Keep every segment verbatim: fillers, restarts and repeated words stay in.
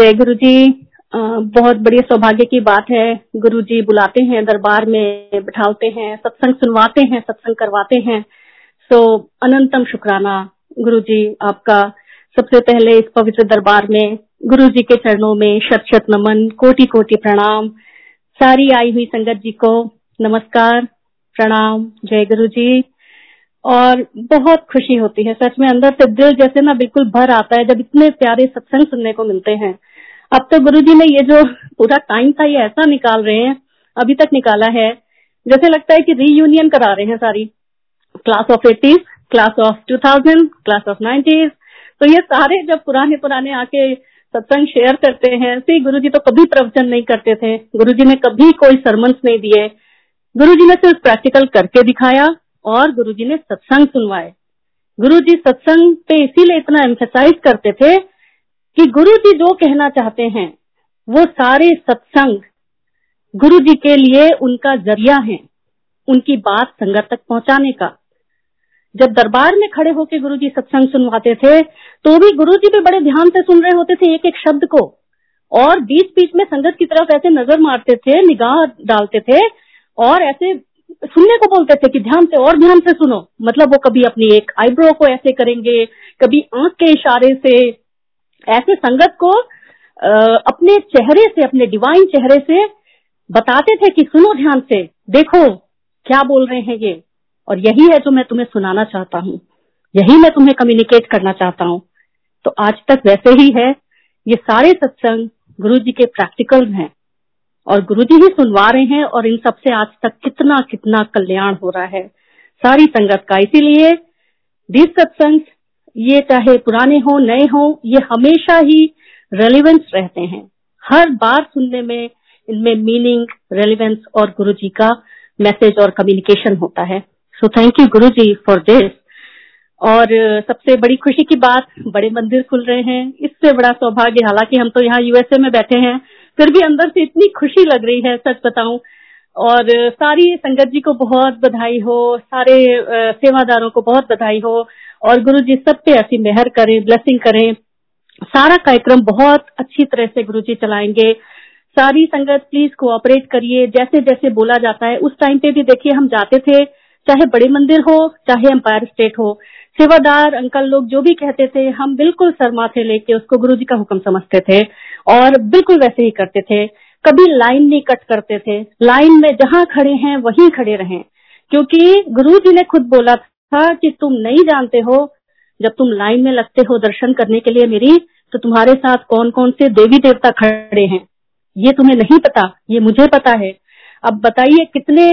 जय गुरु जी। बहुत बड़ी सौभाग्य की बात है, गुरु जी बुलाते हैं, दरबार में बिठाते हैं, सत्संग सुनवाते हैं, सत्संग करवाते हैं। सो अनंतम शुक्राना गुरु जी आपका। सबसे पहले इस पवित्र दरबार में गुरु जी के चरणों में शत शत नमन, कोटि कोटि प्रणाम। सारी आई हुई संगत जी को नमस्कार, प्रणाम, जय गुरु जी। और बहुत खुशी होती है सच में, अंदर से दिल जैसे ना बिल्कुल भर आता है जब इतने प्यारे सत्संग सुनने को मिलते हैं। अब तो गुरुजी ने ये जो पूरा टाइम था ये ऐसा निकाल रहे हैं, अभी तक निकाला है, जैसे लगता है कि रीयूनियन करा रहे हैं सारी class of eighties, class of two thousand, class of nineties. तो ये सारे जब पुराने पुराने आके सत्संग शेयर करते हैं। श्री गुरुजी तो कभी प्रवचन नहीं करते थे, गुरुजी ने कभी कोई सरमन्स नहीं दिए, गुरुजी ने सिर्फ प्रैक्टिकल करके दिखाया और गुरुजी ने सत्संग सुनवाए। गुरुजी सत्संग पे इसीलिए इतना एम्फेसाइज करते थे कि गुरुजी जो कहना चाहते हैं वो सारे सत्संग गुरुजी के लिए उनका जरिया है उनकी बात संगत तक पहुंचाने का। जब दरबार में खड़े होकर गुरुजी सत्संग सुनवाते थे तो भी गुरुजी पे बड़े ध्यान से सुन रहे होते थे एक एक शब्द को, और बीच बीच में संगत की तरफ ऐसे नजर मारते थे, निगाह डालते थे और ऐसे सुनने को बोलते थे कि ध्यान से और ध्यान से सुनो। मतलब वो कभी अपनी एक आईब्रो को ऐसे करेंगे, कभी आंख के इशारे से, ऐसे संगत को आ, अपने चेहरे से, अपने डिवाइन चेहरे से बताते थे कि सुनो ध्यान से, देखो क्या बोल रहे हैं ये, और यही है जो मैं तुम्हें सुनाना चाहता हूँ, यही मैं तुम्हें कम्युनिकेट करना चाहता हूँ। तो आज तक वैसे ही है, ये सारे सत्संग गुरुजी के प्रैक्टिकल हैं और गुरुजी ही सुनवा रहे हैं और इन सब से आज तक कितना कितना कल्याण हो रहा है सारी संगत का। इसीलिए दिस सत्संग, ये चाहे पुराने हो नए हो, ये हमेशा ही रेलिवेंस रहते हैं। हर बार सुनने में इनमें मीनिंग, रेलिवेंस और गुरुजी का मैसेज और कम्युनिकेशन होता है। So thank you Guruji for this. और सबसे बड़ी खुशी की बात, बड़े मंदिर खुल रहे हैं, इससे बड़ा सौभाग्य, हालांकि हम तो यहाँ यूएसए में बैठे हैं फिर भी अंदर से इतनी खुशी लग रही है सच बताऊं। और सारी संगत जी को बहुत बधाई हो, सारे सेवादारों को बहुत बधाई हो और गुरु जी सब पे ऐसी मेहर करें, ब्लेसिंग करें। सारा कार्यक्रम बहुत अच्छी तरह से गुरु जी चलाएंगे। सारी संगत प्लीज कोऑपरेट करिए, जैसे जैसे बोला जाता है उस टाइम पे भी देखिए हम जाते थे, चाहे बड़े मंदिर हो चाहे एम्पायर स्टेट हो, सेवादार अंकल लोग जो भी कहते थे हम बिल्कुल सर माथे लेके उसको गुरुजी का हुक्म समझते थे और बिल्कुल वैसे ही करते थे। कभी लाइन नहीं कट करते थे, लाइन में जहाँ खड़े हैं वहीं खड़े रहें, क्योंकि गुरुजी ने खुद बोला था कि तुम नहीं जानते हो जब तुम लाइन में लगते हो दर्शन करने के लिए मेरी, तो तुम्हारे साथ कौन कौन से देवी देवता खड़े हैं ये तुम्हें नहीं पता, ये मुझे पता है। अब बताइए कितने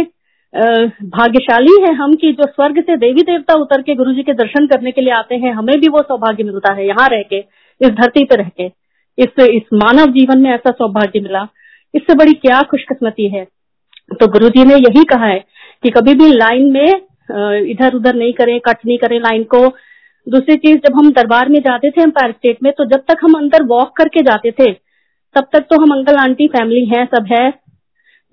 भाग्यशाली है हम कि जो स्वर्ग से देवी देवता उतर के गुरुजी के दर्शन करने के लिए आते हैं। हमें भी वो सौभाग्य मिलता है यहाँ रह के, इस धरती पर रह के, इस इस मानव जीवन में ऐसा सौभाग्य मिला, इससे बड़ी क्या खुशकिस्मती है। तो गुरुजी ने यही कहा है कि कभी भी लाइन में इधर उधर नहीं करें, कट नहीं करें लाइन को। दूसरी चीज, जब हम दरबार में जाते थे एम्पायर स्टेट में, तो जब तक हम अंदर वॉक करके जाते थे तब तक तो हम अंकल आंटी फैमिली है सब है,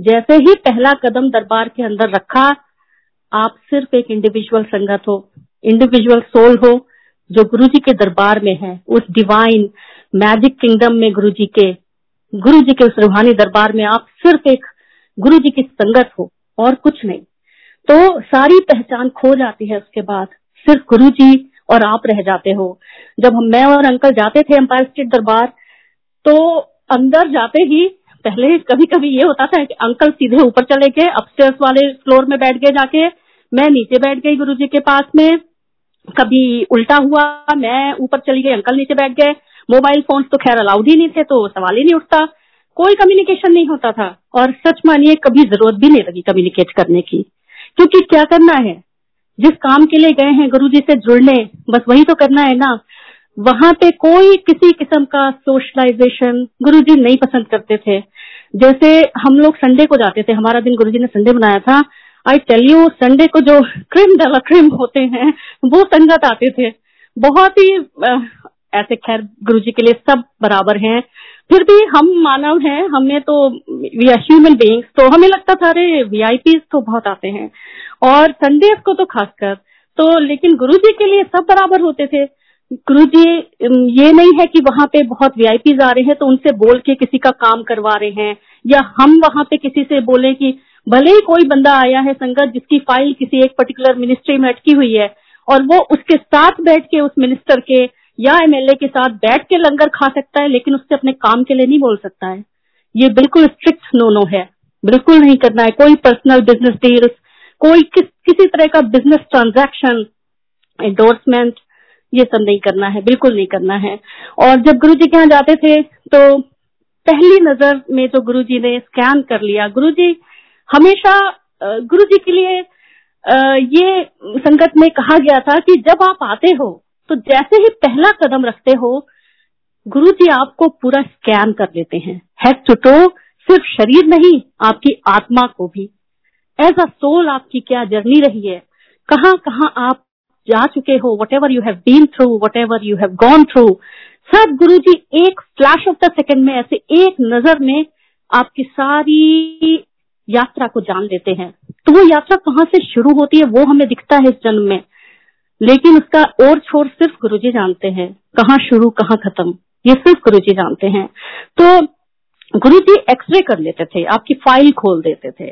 जैसे ही पहला कदम दरबार के अंदर रखा आप सिर्फ एक इंडिविजुअल संगत हो, इंडिविजुअल सोल हो जो गुरुजी के दरबार में है, उस डिवाइन मैजिक किंगडम में गुरुजी के गुरुजी के उस रूहानी दरबार में आप सिर्फ एक गुरुजी की संगत हो और कुछ नहीं। तो सारी पहचान खो जाती है उसके बाद, सिर्फ गुरुजी और आप रह जाते हो। जब हम मैं और अंकल जाते थे एम्पायर स्टेट दरबार, तो अंदर जाते ही पहले कभी कभी ये होता था कि अंकल सीधे ऊपर चले गए, अपस्टेयर्स वाले फ्लोर में बैठ गए जाके, मैं नीचे बैठ गई गुरुजी के पास में, कभी उल्टा हुआ मैं ऊपर चली गई अंकल नीचे बैठ गए। मोबाइल फोन तो खैर अलाउड ही नहीं थे तो सवाल ही नहीं उठता, कोई कम्युनिकेशन नहीं होता था और सच मानिए कभी जरूरत भी नहीं लगी कम्युनिकेट करने की, क्योंकि क्या करना है, जिस काम के लिए गए हैं गुरुजी से जुड़ने बस वही तो करना है ना। वहां पे कोई किसी किस्म का सोशलाइजेशन गुरुजी नहीं पसंद करते थे। जैसे हम लोग संडे को जाते थे, हमारा दिन गुरुजी ने संडे बनाया था, आई टेल यू संडे को जो क्रिम दला क्रिम होते हैं वो संगत आते थे, बहुत ही ऐसे, खैर गुरुजी के लिए सब बराबर हैं फिर भी हम मानव हैं, हमें तो वी आर ह्यूमन बीइंग्स, तो हमें लगता था अरे वीआईपी तो बहुत आते हैं और संडे को तो खासकर, तो लेकिन गुरुजी के लिए सब बराबर होते थे। गुरु जी ये नहीं है कि वहाँ पे बहुत वीआईपी आ रहे हैं तो उनसे बोल के किसी का काम करवा रहे हैं, या हम वहाँ पे किसी से बोले कि भले ही कोई बंदा आया है संगत जिसकी फाइल किसी एक पर्टिकुलर मिनिस्ट्री में अटकी हुई है और वो उसके साथ बैठ के उस मिनिस्टर के या एमएलए के साथ बैठ के लंगर खा सकता है लेकिन उससे अपने काम के लिए नहीं बोल सकता है। ये बिल्कुल स्ट्रिक्ट नो नो है, बिल्कुल नहीं करना है। कोई पर्सनल बिजनेस डील्स, कोई किस, किसी तरह का बिजनेस ट्रांजैक्शन, एंडोर्समेंट, ये सब नहीं करना है, बिल्कुल नहीं करना है। और जब गुरु जी के यहाँ जाते थे तो पहली नजर में तो गुरु जी ने स्कैन कर लिया। गुरु जी हमेशा, गुरु जी के लिए ये संगत में कहा गया था कि जब आप आते हो तो जैसे ही पहला कदम रखते हो गुरु जी आपको पूरा स्कैन कर लेते हैं, हेड टू टो, सिर्फ शरीर नहीं आपकी आत्मा को भी। एज अ सोल आपकी क्या जर्नी रही है, कहाँ कहाँ आप जा चुके हो, whatever you have been through, whatever you have gone through, सब गुरु जी एक फ्लैश ऑफ द सेकेंड में, ऐसे एक नजर में आपकी सारी यात्रा को जान लेते हैं। तो वो यात्रा कहाँ से शुरू होती है वो हमें दिखता है इस जन्म में, लेकिन उसका और छोर सिर्फ गुरुजी जानते हैं, कहाँ शुरू कहाँ खत्म ये सिर्फ गुरुजी जानते हैं। तो गुरुजी एक्सरे कर लेते थे, आपकी फाइल खोल देते थे।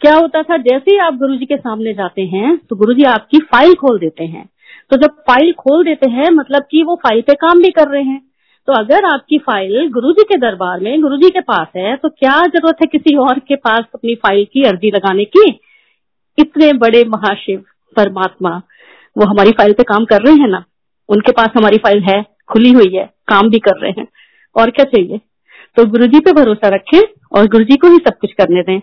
क्या होता था, जैसे ही आप गुरुजी के सामने जाते हैं तो गुरुजी आपकी फाइल खोल देते हैं। तो जब फाइल खोल देते हैं मतलब कि वो फाइल पे काम भी कर रहे हैं। तो अगर आपकी फाइल गुरुजी के दरबार में गुरुजी के पास है तो क्या जरूरत है किसी और के पास अपनी फाइल की अर्जी लगाने की। इतने बड़े महाशिव परमात्मा वो हमारी फाइल पे काम कर रहे हैं ना, उनके पास हमारी फाइल है, खुली हुई है, काम भी कर रहे हैं, और क्या चाहिए। तो गुरुजी पे भरोसा रखें और गुरुजी को ही सब कुछ करने दें।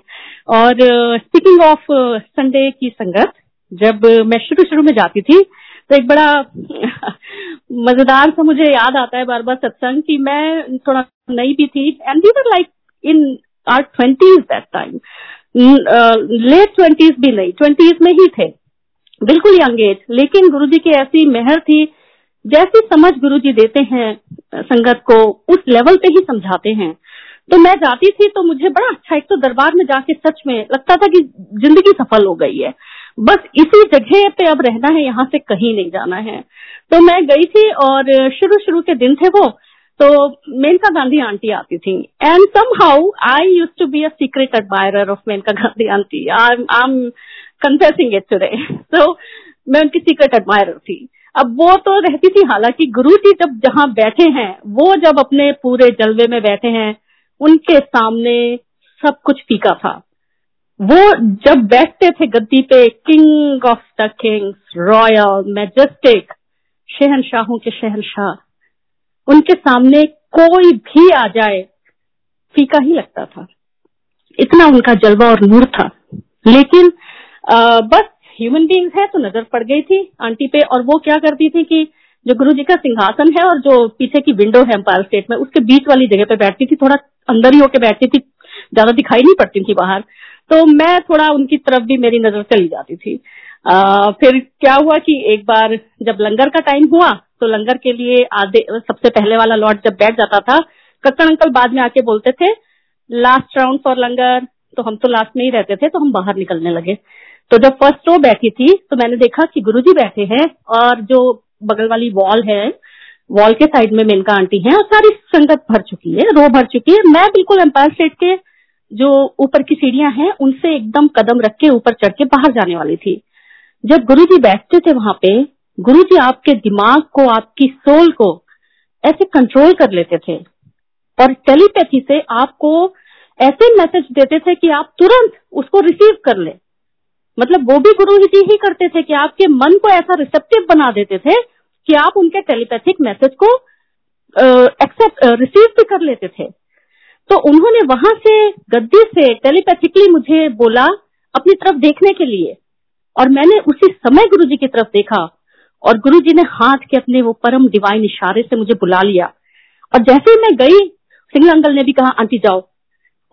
और स्पीकिंग ऑफ संडे की संगत, जब मैं शुरू शुरू में जाती थी तो एक बड़ा मजेदार सा मुझे याद आता है बार बार सत्संग की। मैं थोड़ा नई भी थी and we were like in our twenties that time, late twenties भी नहीं, ट्वेंटीज में ही थे, बिल्कुल यंग एज। लेकिन गुरुजी की ऐसी मेहर थी, जैसी समझ गुरुजी देते हैं संगत को उस लेवल पे ही समझाते हैं। तो मैं जाती थी तो मुझे बड़ा अच्छा, एक तो दरबार में जाके सच में लगता था कि जिंदगी सफल हो गई है, बस इसी जगह पे अब रहना है, यहाँ से कहीं नहीं जाना है। तो मैं गई थी और शुरू शुरू के दिन थे वो, तो मेनका गांधी आंटी आती थी and somehow I used to be a secret admirer of Menaka Gandhi aunty. I am confessing it today. So मैं उनकी सीक्रेट एडमायरर थी। अब वो तो रहती थी, हालांकि गुरु जी जब जहाँ बैठे हैं, वो जब अपने पूरे जलवे में बैठे हैं, उनके सामने सब कुछ फीका था। वो जब बैठते थे गद्दी पे, king of the kings, royal, majestic, शहनशाहों के शहनशाह, उनके सामने कोई भी आ जाए फीका ही लगता था, इतना उनका जलवा और नूर था। लेकिन आ, बस ह्यूमन बीइंग्स है तो नजर पड़ गई थी आंटी पे। और वो क्या करती थी कि जो गुरु जी का सिंहासन है और जो पीछे की विंडो है एम्पायर स्टेट में, उसके बीच वाली जगह पे बैठती थी, थोड़ा अंदर ही होके बैठती थी, ज्यादा दिखाई नहीं पड़ती थी बाहर। तो मैं थोड़ा उनकी तरफ भी मेरी नजर चली जाती थी। आ, फिर क्या हुआ कि एक बार जब लंगर का टाइम हुआ तो लंगर के लिए आधे, सबसे पहले वाला लॉट जब बैठ जाता था, कक्कड़ अंकल बाद में आके बोलते थे लास्ट राउंड फॉर लंगर। तो हम तो लास्ट में ही रहते थे तो हम बाहर निकलने लगे। तो जब फर्स्ट रो बैठी थी तो मैंने देखा कि गुरुजी बैठे हैं और जो बगल वाली वॉल है, वॉल के साइड में मेनका आंटी हैं और सारी संगत भर चुकी है, रो भर चुकी है। मैं बिल्कुल एम्पायर स्टेट के जो ऊपर की सीढ़ियां हैं उनसे एकदम कदम रख के ऊपर चढ़ के बाहर जाने वाली थी। जब गुरुजी बैठते थे वहां पे, गुरुजी आपके दिमाग को, आपकी सोल को ऐसे कंट्रोल कर लेते थे और टेलीपैथी से आपको ऐसे मैसेज देते थे कि आप तुरंत उसको रिसीव कर ले। मतलब वो भी गुरु जी ही करते थे कि आपके मन को ऐसा रिसेप्टिव बना देते थे कि आप उनके टेलीपैथिक मैसेज को एक्सेप्ट रिसीव भी कर लेते थे। तो उन्होंने वहां से गद्दी से टेलीपैथिकली मुझे बोला अपनी तरफ देखने के लिए और मैंने उसी समय गुरु जी की तरफ देखा और गुरु जी ने हाथ के अपने वो परम डिवाइन इशारे से मुझे बुला लिया। और जैसे ही मैं गई, सिंगला अंकल ने भी कहा आंटी जाओ,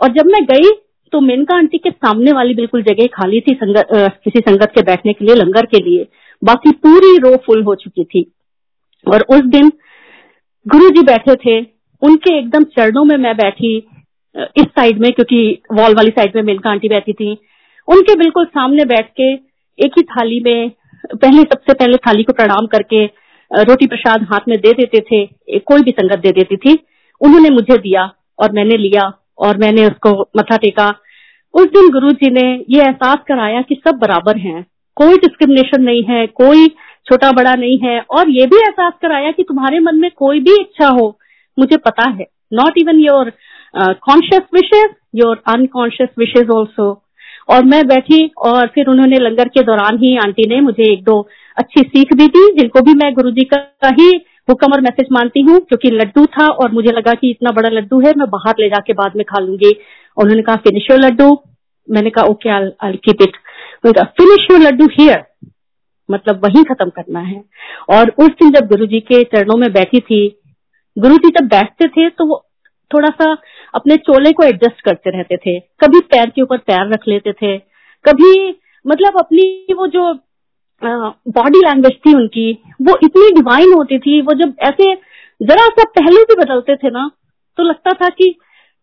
और जब मैं गई तो मेनका आंटी के सामने वाली बिल्कुल जगह खाली थी संगत, आ, किसी संगत के बैठने के लिए लंगर के लिए, बाकी पूरी रो फुल हो चुकी थी। और उस दिन गुरुजी बैठे थे, उनके एकदम चरणों में मैं बैठी इस साइड में, क्योंकि वॉल वाली साइड में मेनका आंटी बैठी थी, उनके बिल्कुल सामने बैठ के एक ही थाली में, पहले सबसे पहले थाली को प्रणाम करके रोटी प्रसाद हाथ में दे देते थे, कोई भी संगत दे देती थी, उन्होंने मुझे दिया और मैंने लिया और मैंने उसको मत्था टेका। उस दिन गुरुजी ने ये एहसास कराया कि सब बराबर हैं, कोई डिस्क्रिमिनेशन नहीं है, कोई छोटा बड़ा नहीं है, और ये भी एहसास कराया कि तुम्हारे मन में कोई भी इच्छा हो मुझे पता है, not even your conscious wishes, your unconscious wishes also. और मैं बैठी और फिर उन्होंने लंगर के दौरान ही आंटी ने मुझे एक दो अच्छी सीख दी थी, जिनको भी मैं गुरुजी का ही हुक्म और मैसेज मानती हूँ, क्योंकि लड्डू था और मुझे लगा कि इतना बड़ा लड्डू है मैं बाहर ले जाके बाद में खा लूंगी। उन्होंने कहा फिनिश योर लड्डू, मैंने कहा okay I will keep it. उन्होंने कहा फिनिश योर लड्डू हियर, मतलब वहीं खत्म करना है। और उस दिन जब गुरुजी के चरणों में बैठी थी, गुरुजी जब बैठते थे तो वो थोड़ा सा अपने चोले को एडजस्ट करते रहते थे, कभी पैर के ऊपर पैर रख लेते थे, कभी मतलब अपनी वो जो बॉडी लैंग्वेज थी उनकी वो इतनी डिवाइन होती थी, वो जब ऐसे जरा सा पहलू भी बदलते थे ना तो लगता था कि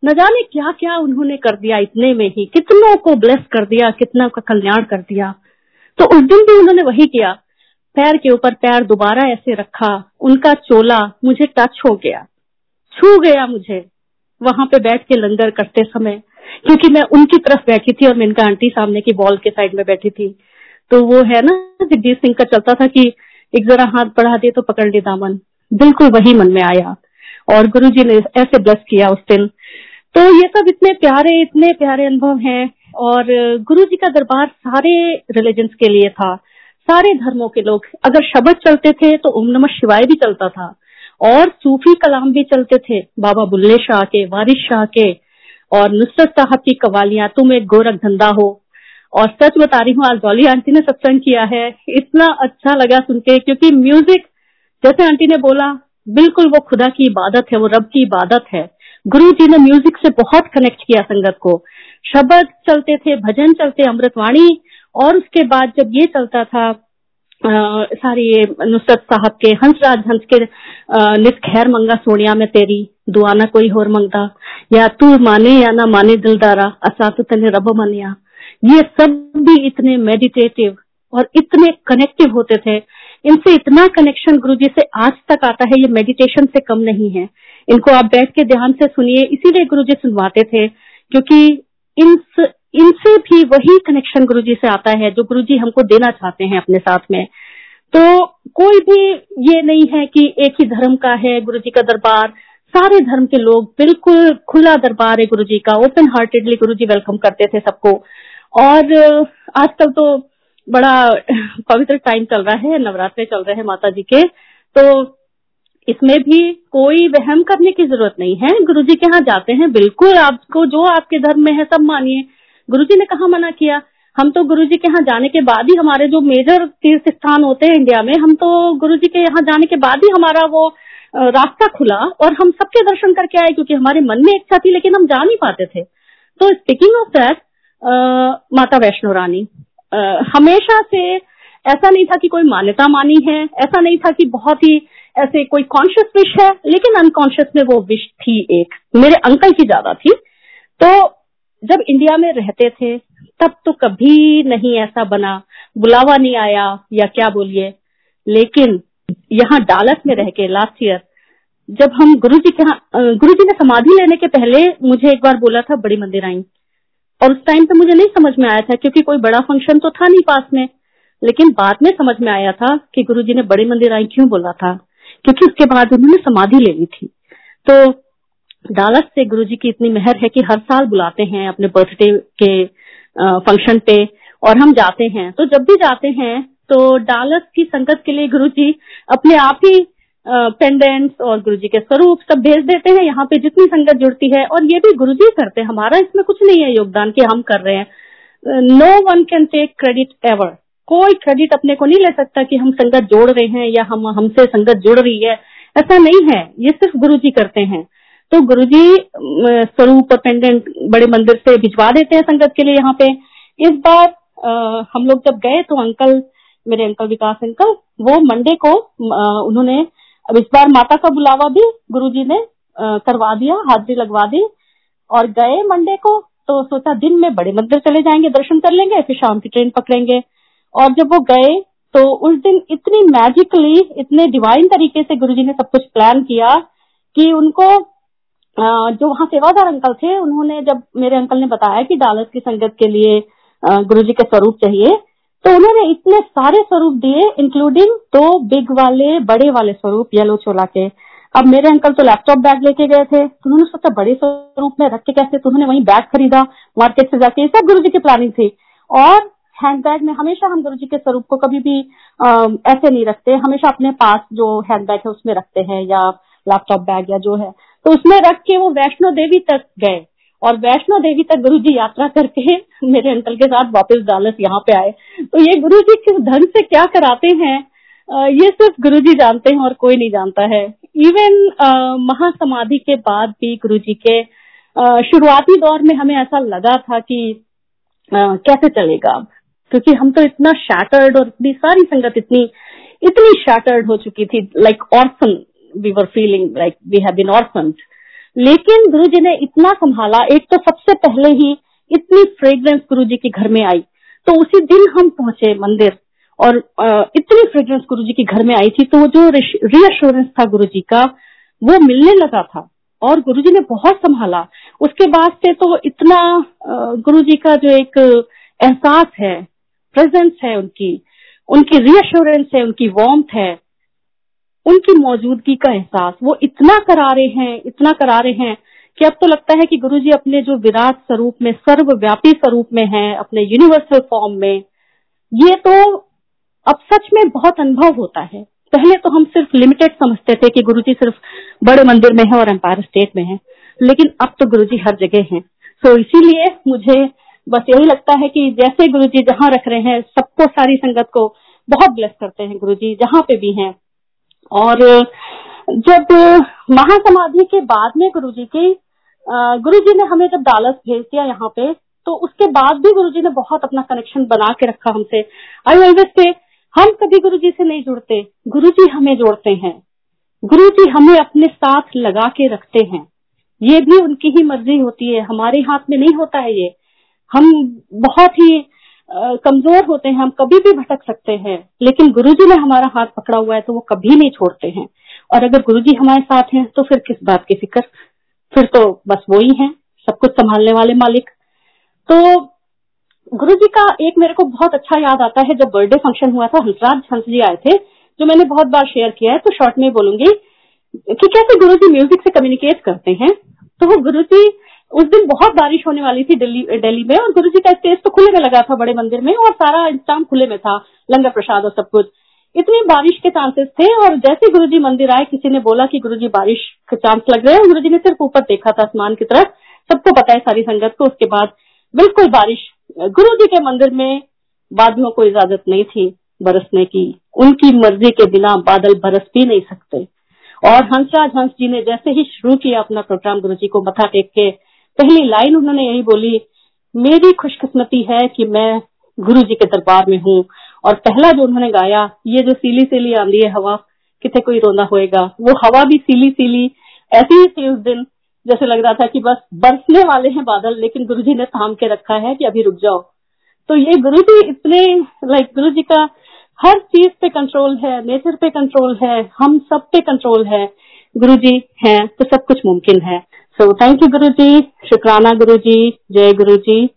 न जाने क्या क्या उन्होंने कर दिया, इतने में ही कितनों को ब्लेस कर दिया, कितना का कल्याण कर दिया। तो उस दिन भी उन्होंने वही किया, पैर के ऊपर पैर दोबारा ऐसे रखा, उनका चोला मुझे टच हो गया, छू गया मुझे वहां पे बैठ के लंगर करते समय, क्योंकि मैं उनकी तरफ बैठी थी और मैं इनका आंटी सामने की वॉल के साइड में बैठी थी। तो वो है ना जगजीत सिंह का चलता था कि एक जरा हाथ बढ़ा दे तो पकड़ ले दामन, बिल्कुल वही मन में आया और गुरुजी ने ऐसे ब्लेस किया उस दिन। तो ये सब इतने प्यारे इतने प्यारे अनुभव हैं। और गुरुजी का दरबार सारे रिलीजन्स के लिए था, सारे धर्मों के लोग, अगर शब्द चलते थे तो ओम नमः शिवाय भी चलता था और सूफी कलाम भी चलते थे, बाबा बुल्ले शाह के, वारिस शाह के और नुसरत साहब की कवालियां, तुम एक गोरख धंधा हो। और सच बता रही हूँ, आज डॉली आंटी ने सत्संग किया है, इतना अच्छा लगा सुन के, क्योंकि म्यूजिक जैसे आंटी ने बोला बिल्कुल वो खुदा की इबादत है, वो रब की इबादत है। गुरु जी ने म्यूजिक से बहुत कनेक्ट किया संगत को, शब्द चलते थे, भजन चलते, अमृतवाणी, और उसके बाद जब ये चलता था आ, सारी नुसरत साहब के, हंसराज हंस के निस खैर मंगा सोनिया में तेरी दुआ ना कोई होर मंगता, या तू माने या ना माने दिलदारा असा तो तेने रब मानिया, ये सब भी इतने मेडिटेटिव और इतने कनेक्टिव होते थे। इनसे इतना कनेक्शन गुरुजी से आज तक आता है, ये मेडिटेशन से कम नहीं है। इनको आप बैठ के ध्यान से सुनिए, इसीलिए गुरुजी सुनवाते थे, क्योंकि इन इनसे भी वही कनेक्शन गुरुजी से आता है जो गुरुजी हमको देना चाहते हैं अपने साथ में। तो कोई भी ये नहीं है कि एक ही धर्म का है गुरुजी का दरबार, सारे धर्म के लोग, बिल्कुल खुला दरबार है गुरुजी का, ओपन हार्टेडली गुरुजी वेलकम करते थे सबको। और आजकल तो बड़ा पवित्र टाइम चल रहा है, नवरात्रे चल रहे हैं माता जी के, तो इसमें भी कोई वहम करने की जरूरत नहीं है। गुरुजी के यहाँ जाते हैं, बिल्कुल आपको जो आपके धर्म में है सब मानिए। गुरुजी ने कहाँ मना किया, हम तो गुरुजी के यहाँ जाने के बाद ही, हमारे जो मेजर तीर्थ स्थान होते हैं इंडिया में, हम तो गुरुजी के यहाँ जाने के बाद ही हमारा वो रास्ता खुला और हम सबके दर्शन करके आए, क्योंकि हमारे मन में इच्छा थी लेकिन हम जा नहीं पाते थे। तो स्पीकिंग ऑफ दैट, माता वैष्णो रानी हमेशा से, ऐसा नहीं था कि कोई मान्यता मानी है, ऐसा नहीं था कि बहुत ही ऐसे कोई कॉन्शियस विश है, लेकिन अनकॉन्शियस में वो विश थी, एक मेरे अंकल की ज्यादा थी। तो जब इंडिया में रहते थे तब तो कभी नहीं ऐसा बना, बुलावा नहीं आया या क्या बोलिए, लेकिन यहाँ डालस में रह के लास्ट ईयर जब हम गुरुजी के यहाँ, गुरुजी ने समाधि लेने के पहले मुझे एक बार बोला था बड़ी मंदिर आई, और उस टाइम पे मुझे नहीं समझ में आया था क्योंकि कोई बड़ा फंक्शन तो था नहीं पास में, लेकिन बाद में समझ में आया था कि गुरुजी ने बड़ी मंदिर आई क्यों बोला था, क्योंकि उसके बाद उन्होंने समाधि ले ली थी। तो डालस से गुरुजी की इतनी मेहर है कि हर साल बुलाते हैं अपने बर्थडे के फंक्शन पे और हम जाते हैं। तो जब भी जाते हैं तो डालस की संगत के लिए गुरुजी अपने आप ही पेंडेंट्स और गुरुजी के स्वरूप सब भेज देते हैं, यहाँ पे जितनी संगत जुड़ती है, और ये भी गुरुजी करते हैं, हमारा इसमें कुछ नहीं है योगदान कि हम कर रहे हैं। No one can take credit ever, कोई क्रेडिट अपने को नहीं ले सकता कि हम संगत जोड़ रहे हैं या हम हमसे संगत जुड़ रही है, ऐसा नहीं है, ये सिर्फ गुरुजी करते हैं। तो गुरुजी स्वरूप और पेंडेंट बड़े मंदिर से भिजवा देते हैं संगत के लिए। यहाँ पे इस बार आ, हम लोग जब गए तो अंकल, मेरे अंकल विकास अंकल, वो मंडे को आ, उन्होंने अब इस बार माता का बुलावा भी गुरुजी ने आ, करवा दिया, हाजिरी लगवा दी और गए मंडे को। तो सोचा दिन में बड़े मंदिर चले जाएंगे, दर्शन कर लेंगे, फिर शाम की ट्रेन पकड़ेंगे। और जब वो गए तो उस दिन इतनी मैजिकली, इतने डिवाइन तरीके से गुरुजी ने सब कुछ प्लान किया कि उनको जो वहाँ सेवादार अंकल थे, उन्होंने, जब मेरे अंकल ने बताया कि डालस की संगत के लिए गुरुजी के स्वरूप चाहिए, तो उन्होंने इतने सारे स्वरूप दिए, इंक्लूडिंग दो बिग वाले बड़े वाले स्वरूप येलो चोला के। अब मेरे अंकल तो लैपटॉप बैग लेके गए थे, तो उन्होंने सोचा बड़े स्वरूप में रख के कैसे, तो उन्होंने वही बैग खरीदा मार्केट से जाके। ये सब गुरुजी की प्लानिंग थी। और हैंड बैग में हमेशा हम गुरुजी के स्वरूप को कभी भी आ, ऐसे नहीं रखते, हमेशा अपने पास जो हैंड बैग है उसमें रखते हैं, या लैपटॉप बैग या जो है, तो उसमें रख के वो वैष्णो देवी तक गए। और वैष्णो देवी तक गुरुजी यात्रा करके मेरे अंकल के साथ वापस डालस यहाँ पे आए। तो ये गुरुजी किस ढंग से क्या कराते हैं, ये सिर्फ गुरुजी जानते हैं और कोई नहीं जानता है। इवन महासमाधि के बाद भी गुरुजी के शुरुआती दौर में हमें ऐसा लगा था कि आ, कैसे चलेगा, क्योंकि हम तो इतना शैटर्ड और इतनी सारी संगत इतनी इतनी शैटर्ड हो चुकी थी, like orphan we were feeling like we have been orphan. लेकिन गुरुजी ने इतना संभाला। एक तो सबसे पहले ही इतनी फ्रेग्रेंस गुरुजी के घर में आई, तो उसी दिन हम पहुंचे मंदिर और इतनी फ्रेग्रेंस गुरुजी के घर में आई थी, तो जो रीअश्योरेंस था गुरुजी का वो मिलने लगा था, और गुरुजी ने बहुत संभाला। उसके बाद से तो इतना गुरुजी का जो एक एहसास है, प्रेजेंस है उनकी, उनकी रीअश्योरेंस है, उनकी वार्मथ है, उनकी मौजूदगी का एहसास, वो इतना करा रहे हैं, इतना करा रहे हैं कि अब तो लगता है कि गुरुजी अपने जो विराट स्वरूप में, सर्वव्यापी स्वरूप में हैं, अपने यूनिवर्सल फॉर्म में। ये तो अब सच में बहुत अनुभव होता है। पहले तो हम सिर्फ लिमिटेड समझते थे कि गुरुजी सिर्फ बड़े मंदिर में है और एम्पायर स्टेट में है, लेकिन अब तो गुरुजी हर जगह हैं। सो so, इसीलिए मुझे बस यही लगता है कि जैसे गुरुजी जहाँ रख रहे हैं सबको, सारी संगत को बहुत ब्लेस करते हैं गुरुजी जहाँ पे भी हैं। और जब महासमाधि के बाद में गुरुजी की गुरुजी ने हमें जब डालस भेज दिया यहाँ पे, तो उसके बाद भी गुरुजी ने बहुत अपना कनेक्शन बना के रखा हमसे। आई ऑलवेज से हम कभी गुरुजी से नहीं जुड़ते, गुरुजी हमें जोड़ते हैं, गुरुजी हमें अपने साथ लगा के रखते हैं। ये भी उनकी ही मर्जी होती है, हमारे हाथ में नहीं होता है। ये हम बहुत ही आ, कमजोर होते हैं, हम कभी भी भटक सकते हैं, लेकिन गुरुजी ने हमारा हाथ पकड़ा हुआ है तो वो कभी नहीं छोड़ते हैं। और अगर गुरुजी हमारे साथ हैं तो फिर किस बात की फिक्र, फिर तो बस वो ही है सब कुछ संभालने वाले मालिक। तो गुरुजी का एक मेरे को बहुत अच्छा याद आता है, जब बर्थडे फंक्शन हुआ था, हंसराज हंस जी आए थे, जो मैंने बहुत बार शेयर किया है, तो शॉर्ट में बोलूंगी कि कैसे गुरुजी म्यूजिक से कम्युनिकेट करते हैं। तो गुरुजी, उस दिन बहुत बारिश होने वाली थी दिल्ली दिल्ली में, और गुरुजी का स्टेज तो खुले में लगा था बड़े मंदिर में, और सारा इंतजाम खुले में था, लंगर प्रसाद और सब कुछ। इतनी बारिश के चांसेस थे, और जैसे गुरुजी मंदिर आए किसी ने बोला कि गुरुजी बारिश के चांस लग रहे हैं। गुरुजी ने सिर्फ ऊपर देखा था आसमान की तरफ, सबको पता है सारी संगत को। उसके बाद बिल्कुल बारिश, गुरुजी के मंदिर में बादलों को इजाजत नहीं थी बरसने की, उनकी मर्जी के बिना बादल बरस भी नहीं सकते। और हंसराज हंस जी ने जैसे ही शुरू किया अपना प्रोग्राम, गुरुजी को मथा टेक के पहली लाइन उन्होंने यही बोली, मेरी खुशकिस्मती है कि मैं गुरुजी के दरबार में हूँ। और पहला जो उन्होंने गाया, ये जो सीली सीली आंधी है हवा, किथे कोई रोना होएगा, वो हवा भी सीली सीली ऐसी ही थी उस दिन, जैसे लग रहा था कि बस बरसने वाले हैं बादल, लेकिन गुरुजी ने थाम के रखा है कि अभी रुक जाओ। तो ये गुरुजी इतने लाइक गुरुजी का हर चीज पे कंट्रोल है, नेचर पे कंट्रोल है, हम सब पे कंट्रोल है। गुरुजी हैं तो सब कुछ मुमकिन है। सो थैंक यू गुरुजी, शुक्राना गुरुजी, जय गुरुजी।